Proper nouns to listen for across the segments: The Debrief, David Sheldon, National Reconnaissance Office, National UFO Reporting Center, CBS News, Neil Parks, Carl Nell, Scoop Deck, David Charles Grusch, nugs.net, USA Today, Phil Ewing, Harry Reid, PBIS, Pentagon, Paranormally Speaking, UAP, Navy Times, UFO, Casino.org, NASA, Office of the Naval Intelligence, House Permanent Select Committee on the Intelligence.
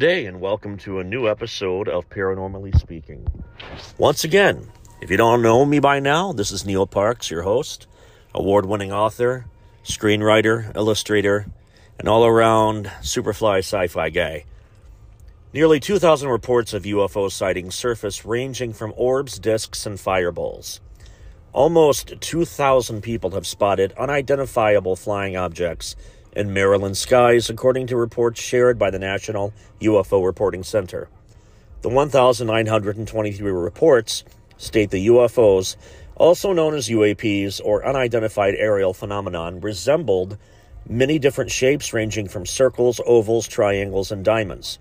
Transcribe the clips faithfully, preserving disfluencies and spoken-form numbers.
Good day and welcome to a new episode of Paranormally Speaking. Once again, if you don't know me by now, this is Neil Parks, your host, award-winning author, screenwriter, illustrator, and all-around superfly sci-fi guy. Nearly two thousand reports of U F O sightings surface, ranging from orbs, discs, and fireballs. Almost two thousand people have spotted unidentifiable flying objects in Maryland skies, according to reports shared by the National U F O Reporting Center. The one thousand nine hundred twenty-three reports state the U F Os, also known as U A Ps or unidentified aerial phenomenon, resembled many different shapes ranging from circles, ovals, triangles, and diamonds.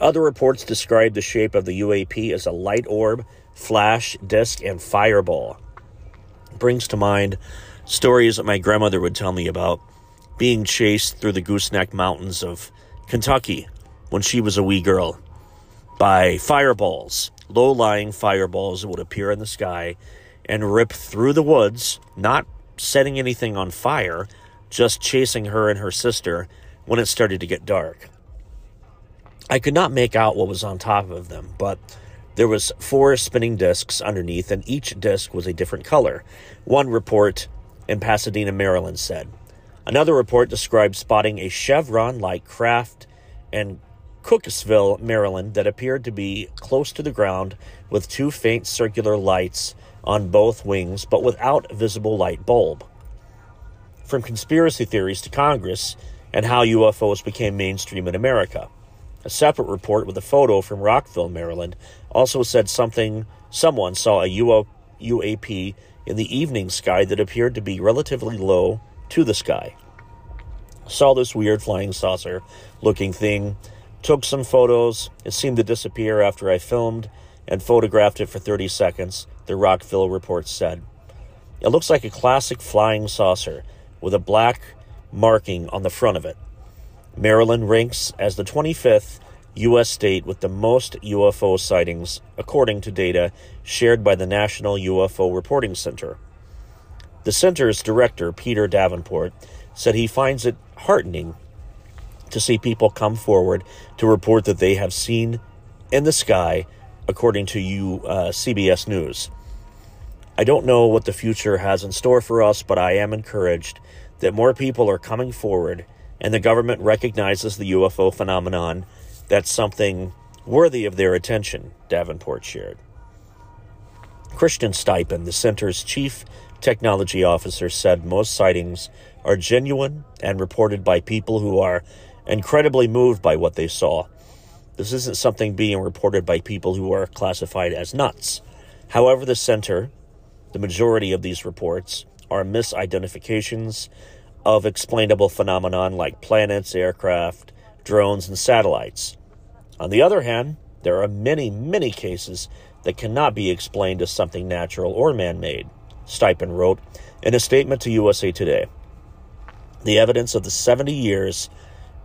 Other reports describe the shape of the U A P as a light orb, flash, disc, and fireball. It brings to mind stories that my grandmother would tell me about being chased through the Gooseneck Mountains of Kentucky when she was a wee girl by fireballs. Low-lying fireballs would appear in the sky and rip through the woods, not setting anything on fire, just chasing her and her sister when it started to get dark. I could not make out what was on top of them, but there was four spinning discs underneath, and each disc was a different color, one report in Pasadena, Maryland said. Another report described spotting a chevron-like craft in Cooksville, Maryland, that appeared to be close to the ground with two faint circular lights on both wings, but without visible light bulb. From conspiracy theories to Congress and how U F Os became mainstream in America. A separate report with a photo from Rockville, Maryland, also said something. Someone saw a U A P in the evening sky that appeared to be relatively low to the sky. Saw this weird flying saucer looking thing, took some photos. It seemed to disappear after I filmed and photographed it for thirty seconds, the Rockville report said. It looks like a classic flying saucer with a black marking on the front of it. Maryland ranks as the twenty-fifth U S state with the most U F O sightings, according to data shared by the National U F O Reporting Center. The center's director, Peter Davenport, said he finds it heartening to see people come forward to report that they have seen in the sky, according to U, uh, C B S News. I don't know what the future has in store for us, but I am encouraged that more people are coming forward and the government recognizes the U F O phenomenon. That's something worthy of their attention, Davenport shared. Christian Stipen, the center's chief technology officer, said most sightings are genuine and reported by people who are incredibly moved by what they saw. This isn't something being reported by people who are classified as nuts. However, the center, the majority of these reports are misidentifications of explainable phenomenon like planets, aircraft, drones, and satellites. On the other hand, there are many, many cases that cannot be explained as something natural or man-made, Stipen wrote in a statement to U S A Today. The evidence of the seventy years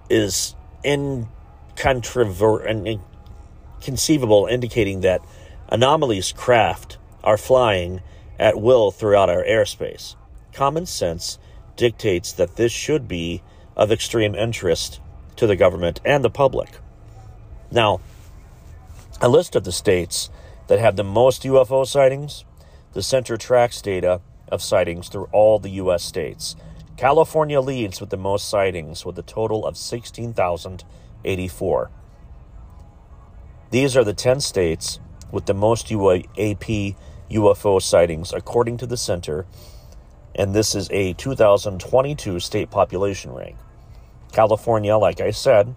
is inconceivable, indicating that anomalies craft are flying at will throughout our airspace. Common sense dictates that this should be of extreme interest to the government and the public. Now, a list of the states that have the most U F O sightings. The center tracks data of sightings through all the U S states. California leads with the most sightings, with a total of sixteen thousand eighty-four. These are the ten states with the most U A P U F O sightings, according to the center, and this is a two thousand twenty-two state population rank. California, like I said,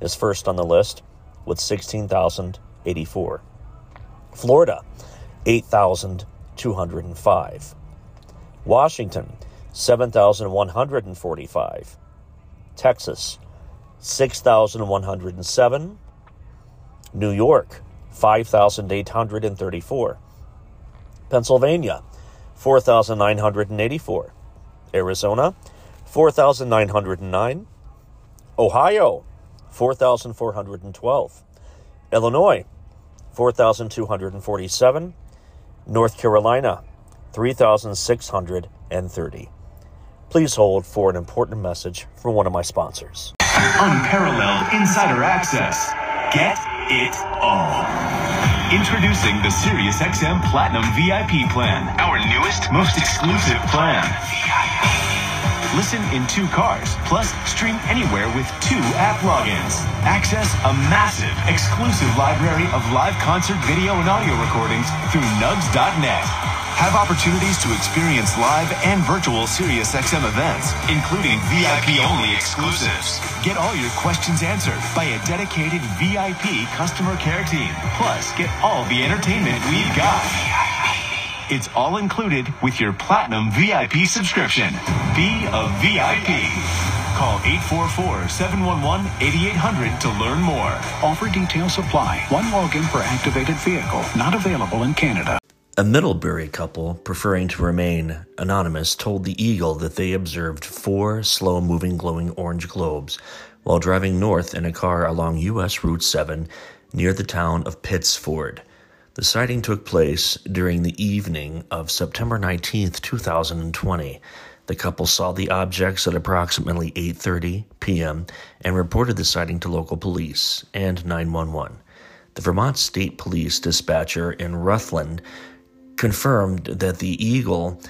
is first on the list with sixteen thousand eighty-four. Florida, eight thousand two hundred five. Washington, seven thousand one hundred forty-five. Texas, six thousand one hundred seven. New York, five thousand eight hundred thirty-four. Pennsylvania, four thousand nine hundred eighty-four. Arizona, four thousand nine hundred nine. Ohio, four thousand four hundred twelve. Illinois, four thousand two hundred forty-seven. North Carolina, three thousand six hundred thirty. Please hold for an important message from one of my sponsors. Unparalleled insider access. Get it all. Introducing the Sirius X M Platinum V I P plan. Our newest, most exclusive plan. Listen in two cars, plus stream anywhere with two app logins. Access a massive, exclusive library of live concert video and audio recordings through nugs dot net. Have opportunities to experience live and virtual Sirius X M events, including V I P-only exclusives. Get all your questions answered by a dedicated V I P customer care team. Plus, get all the entertainment we've got. It's all included with your Platinum V I P subscription. Be a V I P. Call eight four four, seven one one, eight eight zero zero to learn more. Offer details apply. One login per activated vehicle. Not available in Canada. A Middlebury couple, preferring to remain anonymous, told the Eagle that they observed four slow-moving glowing orange globes while driving north in a car along U S Route seven near the town of Pittsford. The sighting took place during the evening of September nineteenth, two thousand twenty. The couple saw the objects at approximately eight thirty p.m. and reported the sighting to local police and nine one one. The Vermont State Police dispatcher in Rutland confirmed that the Eagle,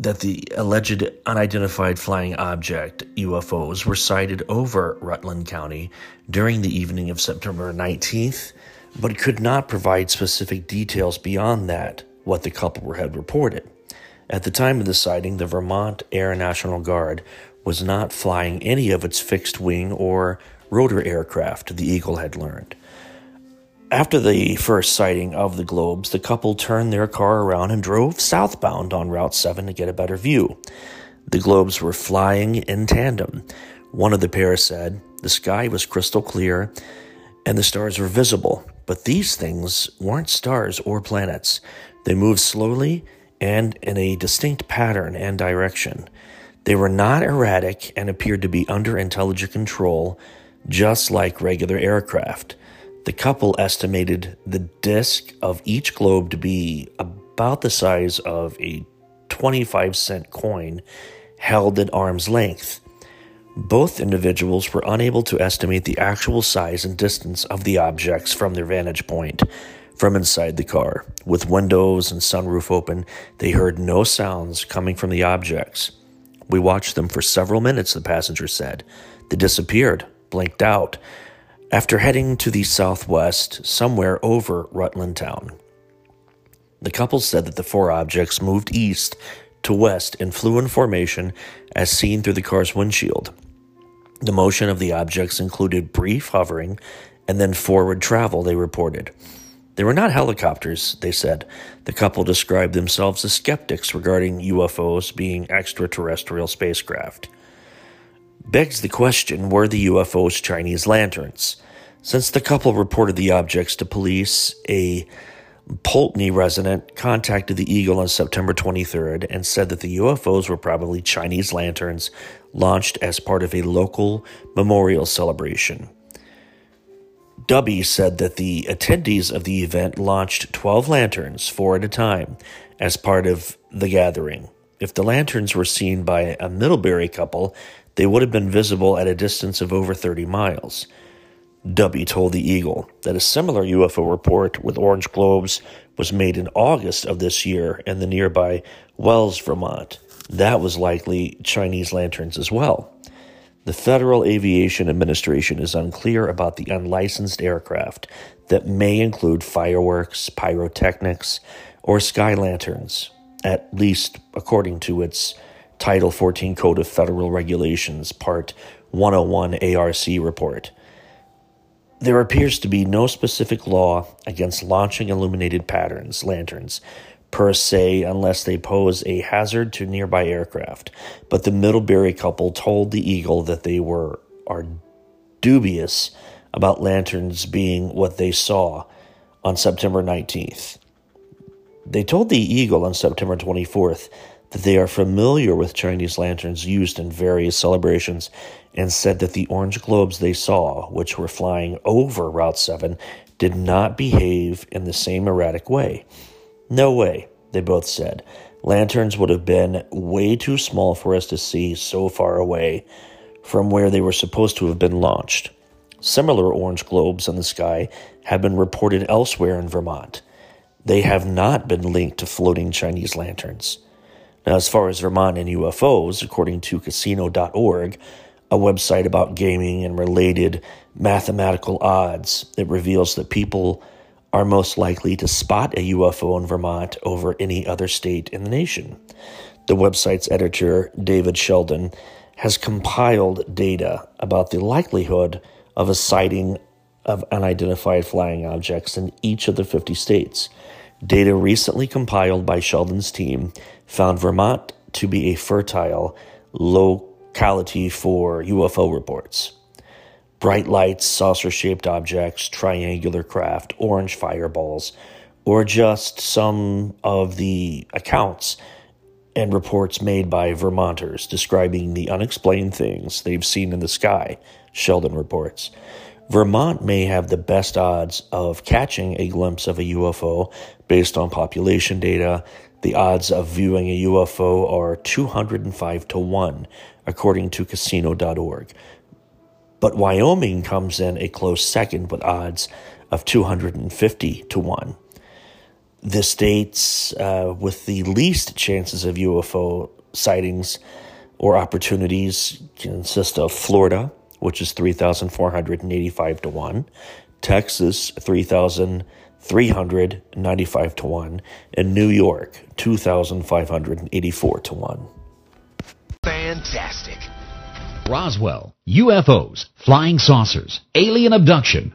that the alleged unidentified flying object, U F Os, were sighted over Rutland County during the evening of September nineteenth, but could not provide specific details beyond that, what the couple had reported. At the time of the sighting, the Vermont Air National Guard was not flying any of its fixed-wing or rotor aircraft, the Eagle had learned. After the first sighting of the globes, the couple turned their car around and drove southbound on Route seven to get a better view. The globes were flying in tandem. One of the pair said, "The sky was crystal clear and the stars were visible, but these things weren't stars or planets. They moved slowly and in a distinct pattern and direction. They were not erratic and appeared to be under intelligent control, just like regular aircraft." The couple estimated the disk of each globe to be about the size of a twenty-five cent coin held at arm's length. Both individuals were unable to estimate the actual size and distance of the objects from their vantage point from inside the car. With windows and sunroof open, they heard no sounds coming from the objects. "We watched them for several minutes," the passenger said. "They disappeared, blinked out, after heading to the southwest, somewhere over Rutland Town." The couple said that the four objects moved east to west and flew in formation as seen through the car's windshield. The motion of the objects included brief hovering and then forward travel, they reported. They were not helicopters, they said. The couple described themselves as skeptics regarding U F Os being extraterrestrial spacecraft. Begs the question, were the U F Os Chinese lanterns? Since the couple reported the objects to police, a Pulteney resident contacted the Eagle on September twenty-third and said that the U F Os were probably Chinese lanterns launched as part of a local memorial celebration. Dubby said that the attendees of the event launched twelve lanterns, four at a time, as part of the gathering. If the lanterns were seen by a Middlebury couple, they would have been visible at a distance of over thirty miles. Dubby told the Eagle that a similar U F O report with orange globes was made in August of this year in the nearby Wells, Vermont. That was likely Chinese lanterns as well. The Federal Aviation Administration is unclear about the unlicensed aircraft that may include fireworks, pyrotechnics, or sky lanterns, at least according to its Title fourteen Code of Federal Regulations, Part one oh one A R C report. There appears to be no specific law against launching illuminated patterns, lanterns, per se, unless they pose a hazard to nearby aircraft. But the Middlebury couple told the Eagle that they were are dubious about lanterns being what they saw on September nineteenth. They told the Eagle on September twenty-fourth that they are familiar with Chinese lanterns used in various celebrations and said that the orange globes they saw, which were flying over Route seven, did not behave in the same erratic way. "No way," they both said. "Lanterns would have been way too small for us to see so far away from where they were supposed to have been launched." Similar orange globes in the sky have been reported elsewhere in Vermont. They have not been linked to floating Chinese lanterns. Now, as far as Vermont and U F Os, according to Casino dot org, a website about gaming and related mathematical odds, it reveals that people are most likely to spot a U F O in Vermont over any other state in the nation. The website's editor, David Sheldon, has compiled data about the likelihood of a sighting of unidentified flying objects in each of the fifty states. Data recently compiled by Sheldon's team found Vermont to be a fertile locality for U F O reports. Bright lights, saucer-shaped objects, triangular craft, orange fireballs, or just some of the accounts and reports made by Vermonters describing the unexplained things they've seen in the sky, Sheldon reports. Vermont may have the best odds of catching a glimpse of a U F O based on population data. The odds of viewing a U F O are two hundred five to one, according to Casino dot org. But Wyoming comes in a close second with odds of two hundred fifty to one. The states uh, with the least chances of U F O sightings or opportunities consist of Florida, which is three thousand four hundred eighty-five to one, Texas, three thousand three hundred ninety-five to one, and New York, two thousand five hundred eighty-four to one. Fantastic. Roswell, U F Os, flying saucers, alien abduction.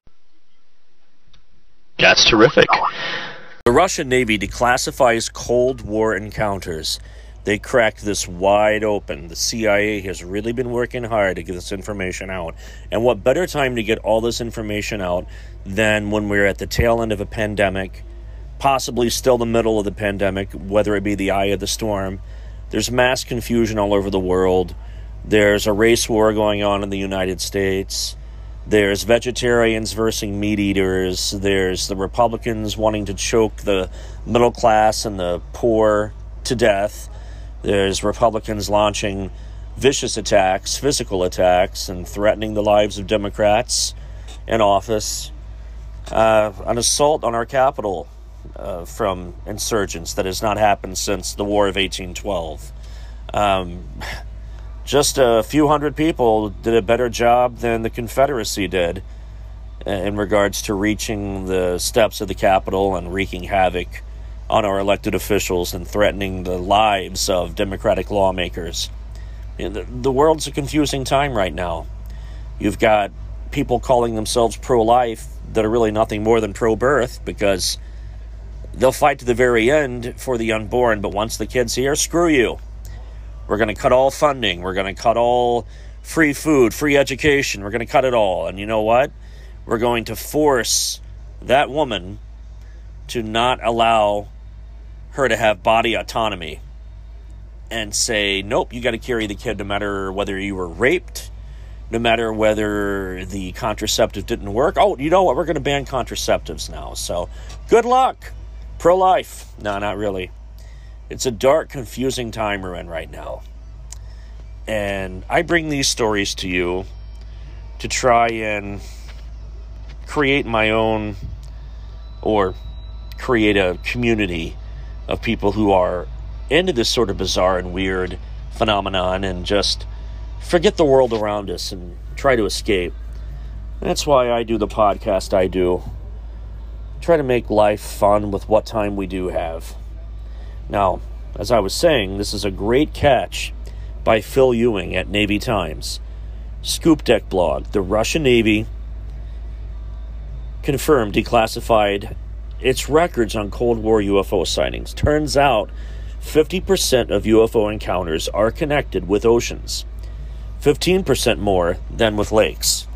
That's terrific. The Russian Navy declassifies Cold War encounters. They cracked this wide open. The C I A has really been working hard to get this information out. And what better time to get all this information out than when we're at the tail end of a pandemic, possibly still the middle of the pandemic, whether it be the eye of the storm. There's mass confusion all over the world. There's a race war going on in the United States. There's vegetarians versus meat eaters. There's the Republicans wanting to choke the middle class and the poor to death. There's Republicans launching vicious attacks, physical attacks, and threatening the lives of Democrats in office. Uh, an assault on our capital uh, from insurgents that has not happened since the War of eighteen twelve. Um... Just a few hundred people did a better job than the Confederacy did in regards to reaching the steps of the Capitol and wreaking havoc on our elected officials and threatening the lives of Democratic lawmakers. The world's a confusing time right now. You've got people calling themselves pro-life that are really nothing more than pro-birth, because they'll fight to the very end for the unborn, but once the kid's here, screw you. We're going to cut all funding. We're going to cut all free food, free education. We're going to cut it all. And you know what? We're going to force that woman to not allow her to have body autonomy and say, nope, you got to carry the kid no matter whether you were raped, no matter whether the contraceptive didn't work. Oh, you know what? We're going to ban contraceptives now. So good luck. Pro-life. No, not really. It's a dark, confusing time we're in right now. And I bring these stories to you to try and create my own, or create a community of people who are into this sort of bizarre and weird phenomenon and just forget the world around us and try to escape. That's why I do the podcast I do. Try to make life fun with what time we do have. Now, as I was saying, this is a great catch by Phil Ewing at Navy Times. Scoop Deck blog, the Russian Navy confirmed declassified its records on Cold War U F O sightings. Turns out fifty percent of U F O encounters are connected with oceans, fifteen percent more than with lakes.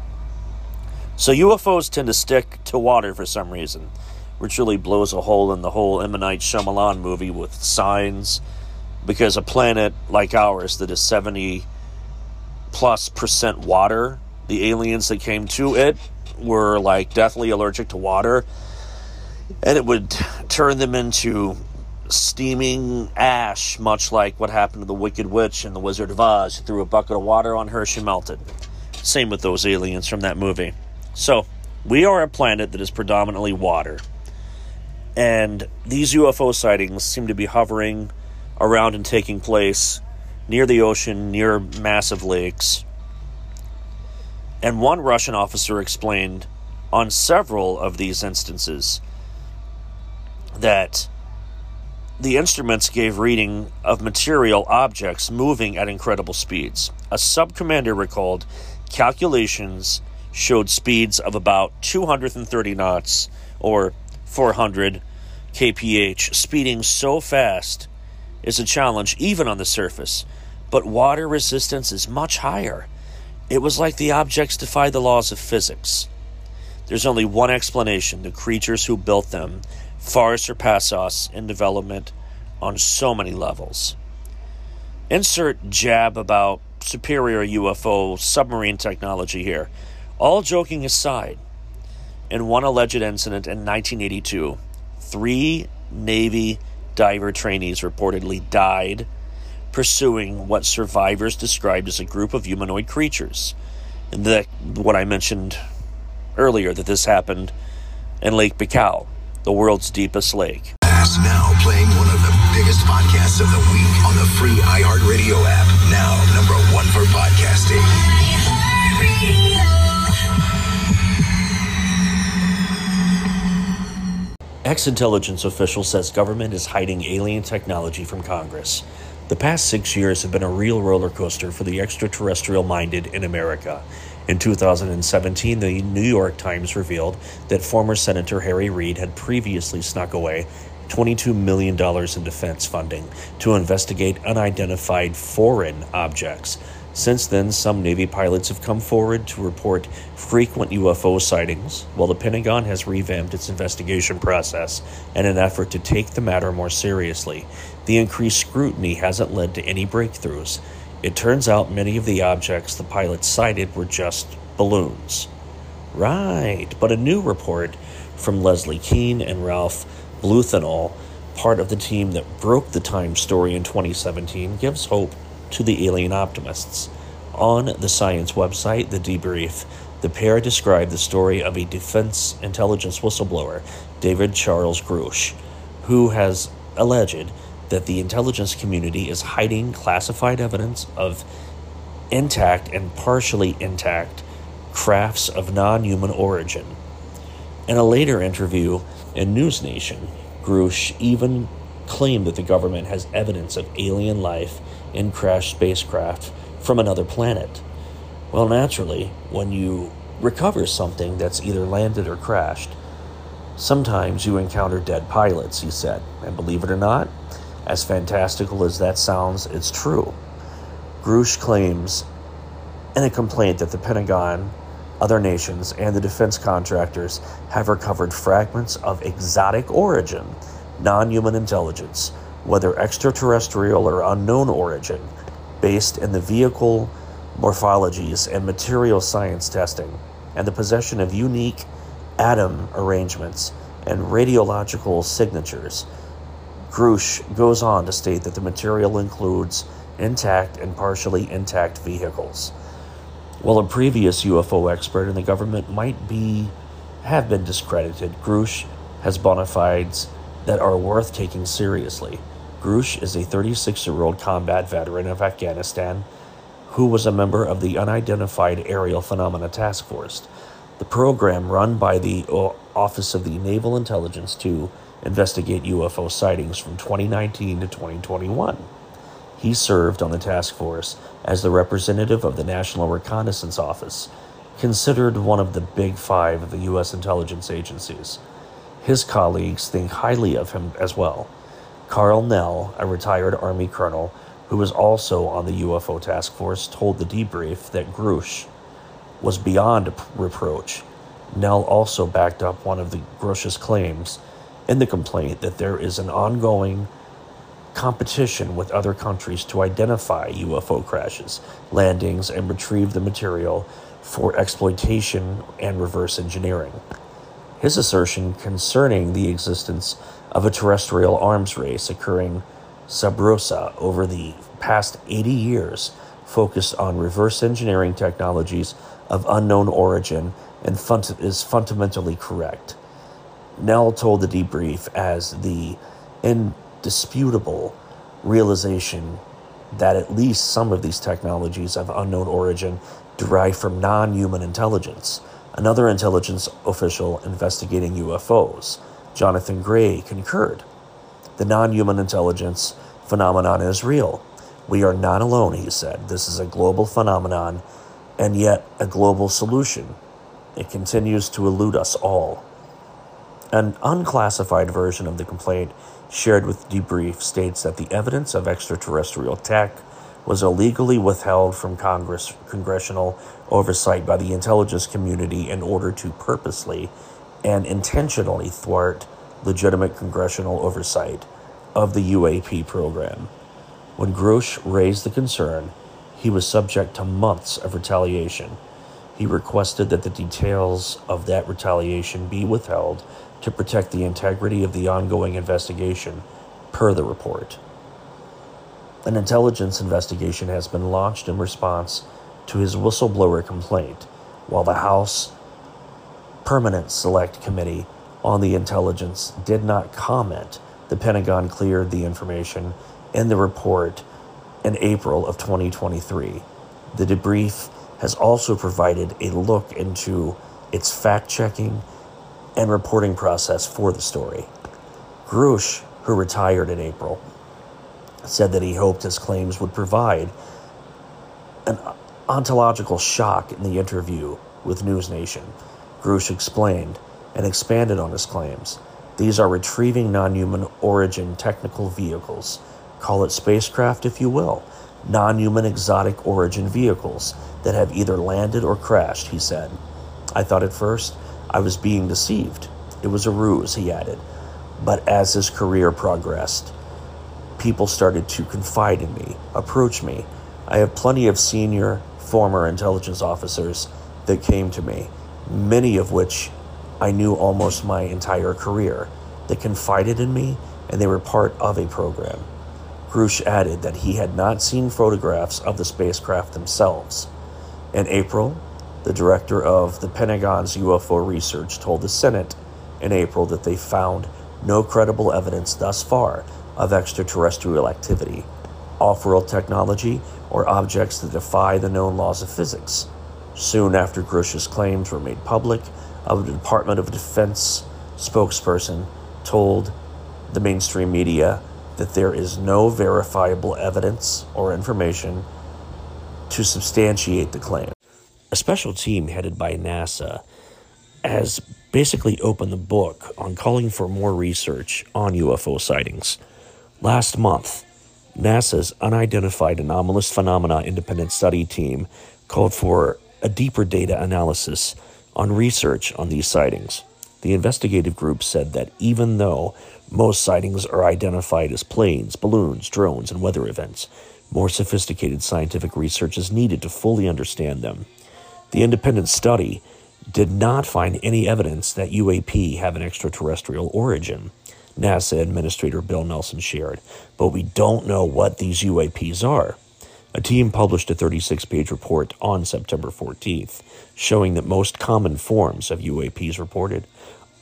So U F Os tend to stick to water for some reason, which really blows a hole in the whole M. Night Shyamalan movie with Signs, because a planet like ours that is seventy plus percent water, the aliens that came to it were like deathly allergic to water, and it would turn them into steaming ash, much like what happened to the Wicked Witch in The Wizard of Oz. She threw a bucket of water on her, she melted. Same with those aliens from that movie. So we are a planet that is predominantly water, and these U F O sightings seem to be hovering around and taking place near the ocean, near massive lakes. And one Russian officer explained on several of these instances that the instruments gave reading of material objects moving at incredible speeds. A sub-commander recalled calculations showed speeds of about two hundred thirty knots or four hundred kilometers per hour. Speeding so fast is a challenge even on the surface, but water resistance is much higher. It was like the objects defied the laws of physics. There's only one explanation. The creatures who built them far surpass us in development on so many levels. Insert jab about superior U F O submarine technology here. All joking aside, in one alleged incident in nineteen eighty-two, three Navy diver trainees reportedly died pursuing what survivors described as a group of humanoid creatures. And that, what I mentioned earlier, that this happened in Lake Baikal, the world's deepest lake. Now playing one of the biggest podcasts of the week on the free iHeartRadio app. Now number one for podcasting. Ex-intelligence official says government is hiding alien technology from Congress. The past six years have been a real roller coaster for the extraterrestrial-minded in America. In two thousand seventeen, the New York Times revealed that former Senator Harry Reid had previously snuck away twenty-two million dollars in defense funding to investigate unidentified foreign objects. Since then, some Navy pilots have come forward to report frequent U F O sightings, while the Pentagon has revamped its investigation process in an effort to take the matter more seriously. The increased scrutiny hasn't led to any breakthroughs. It turns out many of the objects the pilots cited were just balloons. Right, but a new report from Leslie Keane and Ralph Blumenthal, part of the team that broke the Time story in twenty seventeen, gives hope to the alien optimists. On the science website, The Debrief, the pair described the story of a defense intelligence whistleblower, David Charles Grusch, who has alleged that the intelligence community is hiding classified evidence of intact and partially intact crafts of non-human origin. In a later interview in News Nation, Grusch even claimed that the government has evidence of alien life in crashed spacecraft from another planet. Well, naturally, when you recover something that's either landed or crashed, sometimes you encounter dead pilots, he said. And believe it or not, as fantastical as that sounds, it's true. Grusch claims in a complaint that the Pentagon, other nations, and the defense contractors have recovered fragments of exotic origin, non-human intelligence, whether extraterrestrial or unknown origin, based in the vehicle morphologies and material science testing, and the possession of unique atom arrangements and radiological signatures. Grusch goes on to state that the material includes intact and partially intact vehicles. While a previous U F O expert in the government might be have been discredited, Grusch has bona fides that are worth taking seriously. Grusch is a thirty-six-year-old combat veteran of Afghanistan who was a member of the Unidentified Aerial Phenomena Task Force. the program run by the Office of the Naval Intelligence to investigate U F O sightings from twenty nineteen to twenty twenty-one. He served on the task force as the representative of the National Reconnaissance Office, considered one of the big five of the U S intelligence agencies. His colleagues think highly of him as well. Carl Nell, a retired Army colonel who was also on the U F O task force, told The Debrief that Grusch was beyond reproach. Nell also backed up one of the Grusch's claims in the complaint that there is an ongoing competition with other countries to identify U F O crashes, landings, and retrieve the material for exploitation and reverse engineering. His assertion concerning the existence of a terrestrial arms race occurring sub rosa over the past eighty years focused on reverse engineering technologies of unknown origin and fun- is fundamentally correct. Nell told The Debrief as the indisputable realization that at least some of these technologies of unknown origin derived from non-human intelligence. Another intelligence official investigating U F Os, Jonathan Gray, concurred. The non-human intelligence phenomenon is real. We are not alone, he said. This is a global phenomenon and yet a global solution. It continues to elude us all. An unclassified version of the complaint shared with Debrief states that the evidence of extraterrestrial tech was illegally withheld from Congress, congressional oversight by the intelligence community in order to purposely and intentionally thwart legitimate congressional oversight of the U A P program. When Grusch raised the concern, he was subject to months of retaliation. He requested that the details of that retaliation be withheld to protect the integrity of the ongoing investigation, per the report. An intelligence investigation has been launched in response to his whistleblower complaint, while the House Permanent Select Committee on the Intelligence did not comment. The Pentagon cleared the information in the report in April of twenty twenty-three. The Debrief has also provided a look into its fact-checking and reporting process for the story. Grusch, who retired in April, said that he hoped his claims would provide an ontological shock in the interview with News Nation. Grusch explained and expanded on his claims. These are retrieving non-human origin technical vehicles. Call it spacecraft if you will. Non-human exotic origin vehicles that have either landed or crashed, he said. I thought at first I was being deceived. It was a ruse, he added. But as his career progressed, people started to confide in me, approach me. I have plenty of senior, former intelligence officers that came to me, many of which I knew almost my entire career, that confided in me, and they were part of a program. Grusch added that he had not seen photographs of the spacecraft themselves. In April, the director of the Pentagon's U F O research told the Senate in April that they found no credible evidence thus far of extraterrestrial activity, off-world technology, or objects that defy the known laws of physics. Soon after Grusch's claims were made public, a Department of Defense spokesperson told the mainstream media that there is no verifiable evidence or information to substantiate the claim. A special team headed by NASA has basically opened the book on calling for more research on U F O sightings. Last month, NASA's Unidentified Anomalous Phenomena Independent Study Team called for a deeper data analysis on research on these sightings. The investigative group said that even though most sightings are identified as planes, balloons, drones, and weather events, more sophisticated scientific research is needed to fully understand them. The independent study did not find any evidence that U A P have an extraterrestrial origin, NASA Administrator Bill Nelson shared, but we don't know what these U A Ps are. A team published a thirty-six page report on September fourteenth, showing that most common forms of U A Ps reported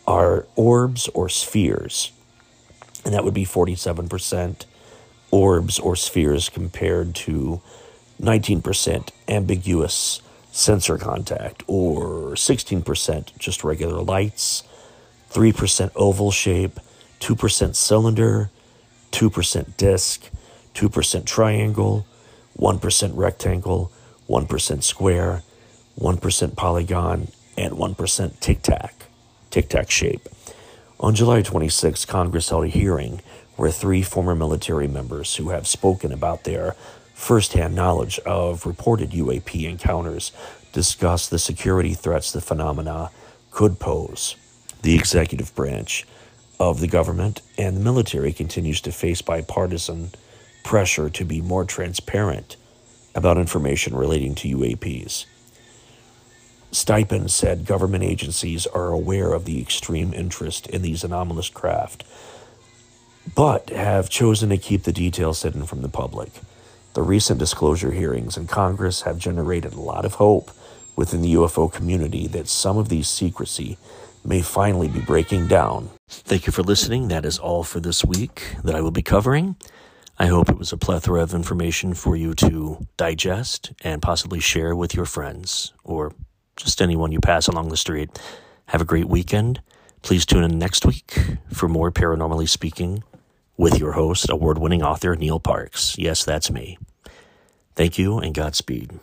are orbs or spheres, and that would be forty-seven percent orbs or spheres compared to nineteen percent ambiguous sensor contact, or sixteen percent just regular lights, three percent oval shape, two percent cylinder, two percent disc, two percent triangle, one percent rectangle, one percent square, one percent polygon, and one percent tic-tac, tic-tac shape. On July twenty-sixth, Congress held a hearing where three former military members who have spoken about their firsthand knowledge of reported U A P encounters discussed the security threats the phenomena could pose. The executive branch of the government and the military continues to face bipartisan pressure to be more transparent about information relating to U A Ps. Stipen said government agencies are aware of the extreme interest in these anomalous craft, but have chosen to keep the details hidden from the public. The recent disclosure hearings in Congress have generated a lot of hope within the U F O community that some of these secrecy may finally be breaking down. Thank you for listening. That is all for this week that I will be covering. I hope it was a plethora of information for you to digest and possibly share with your friends or just anyone you pass along the street. Have a great weekend. Please tune in next week for more Paranormally Speaking with your host, award-winning author Neil Parks. Yes, that's me. Thank you and Godspeed.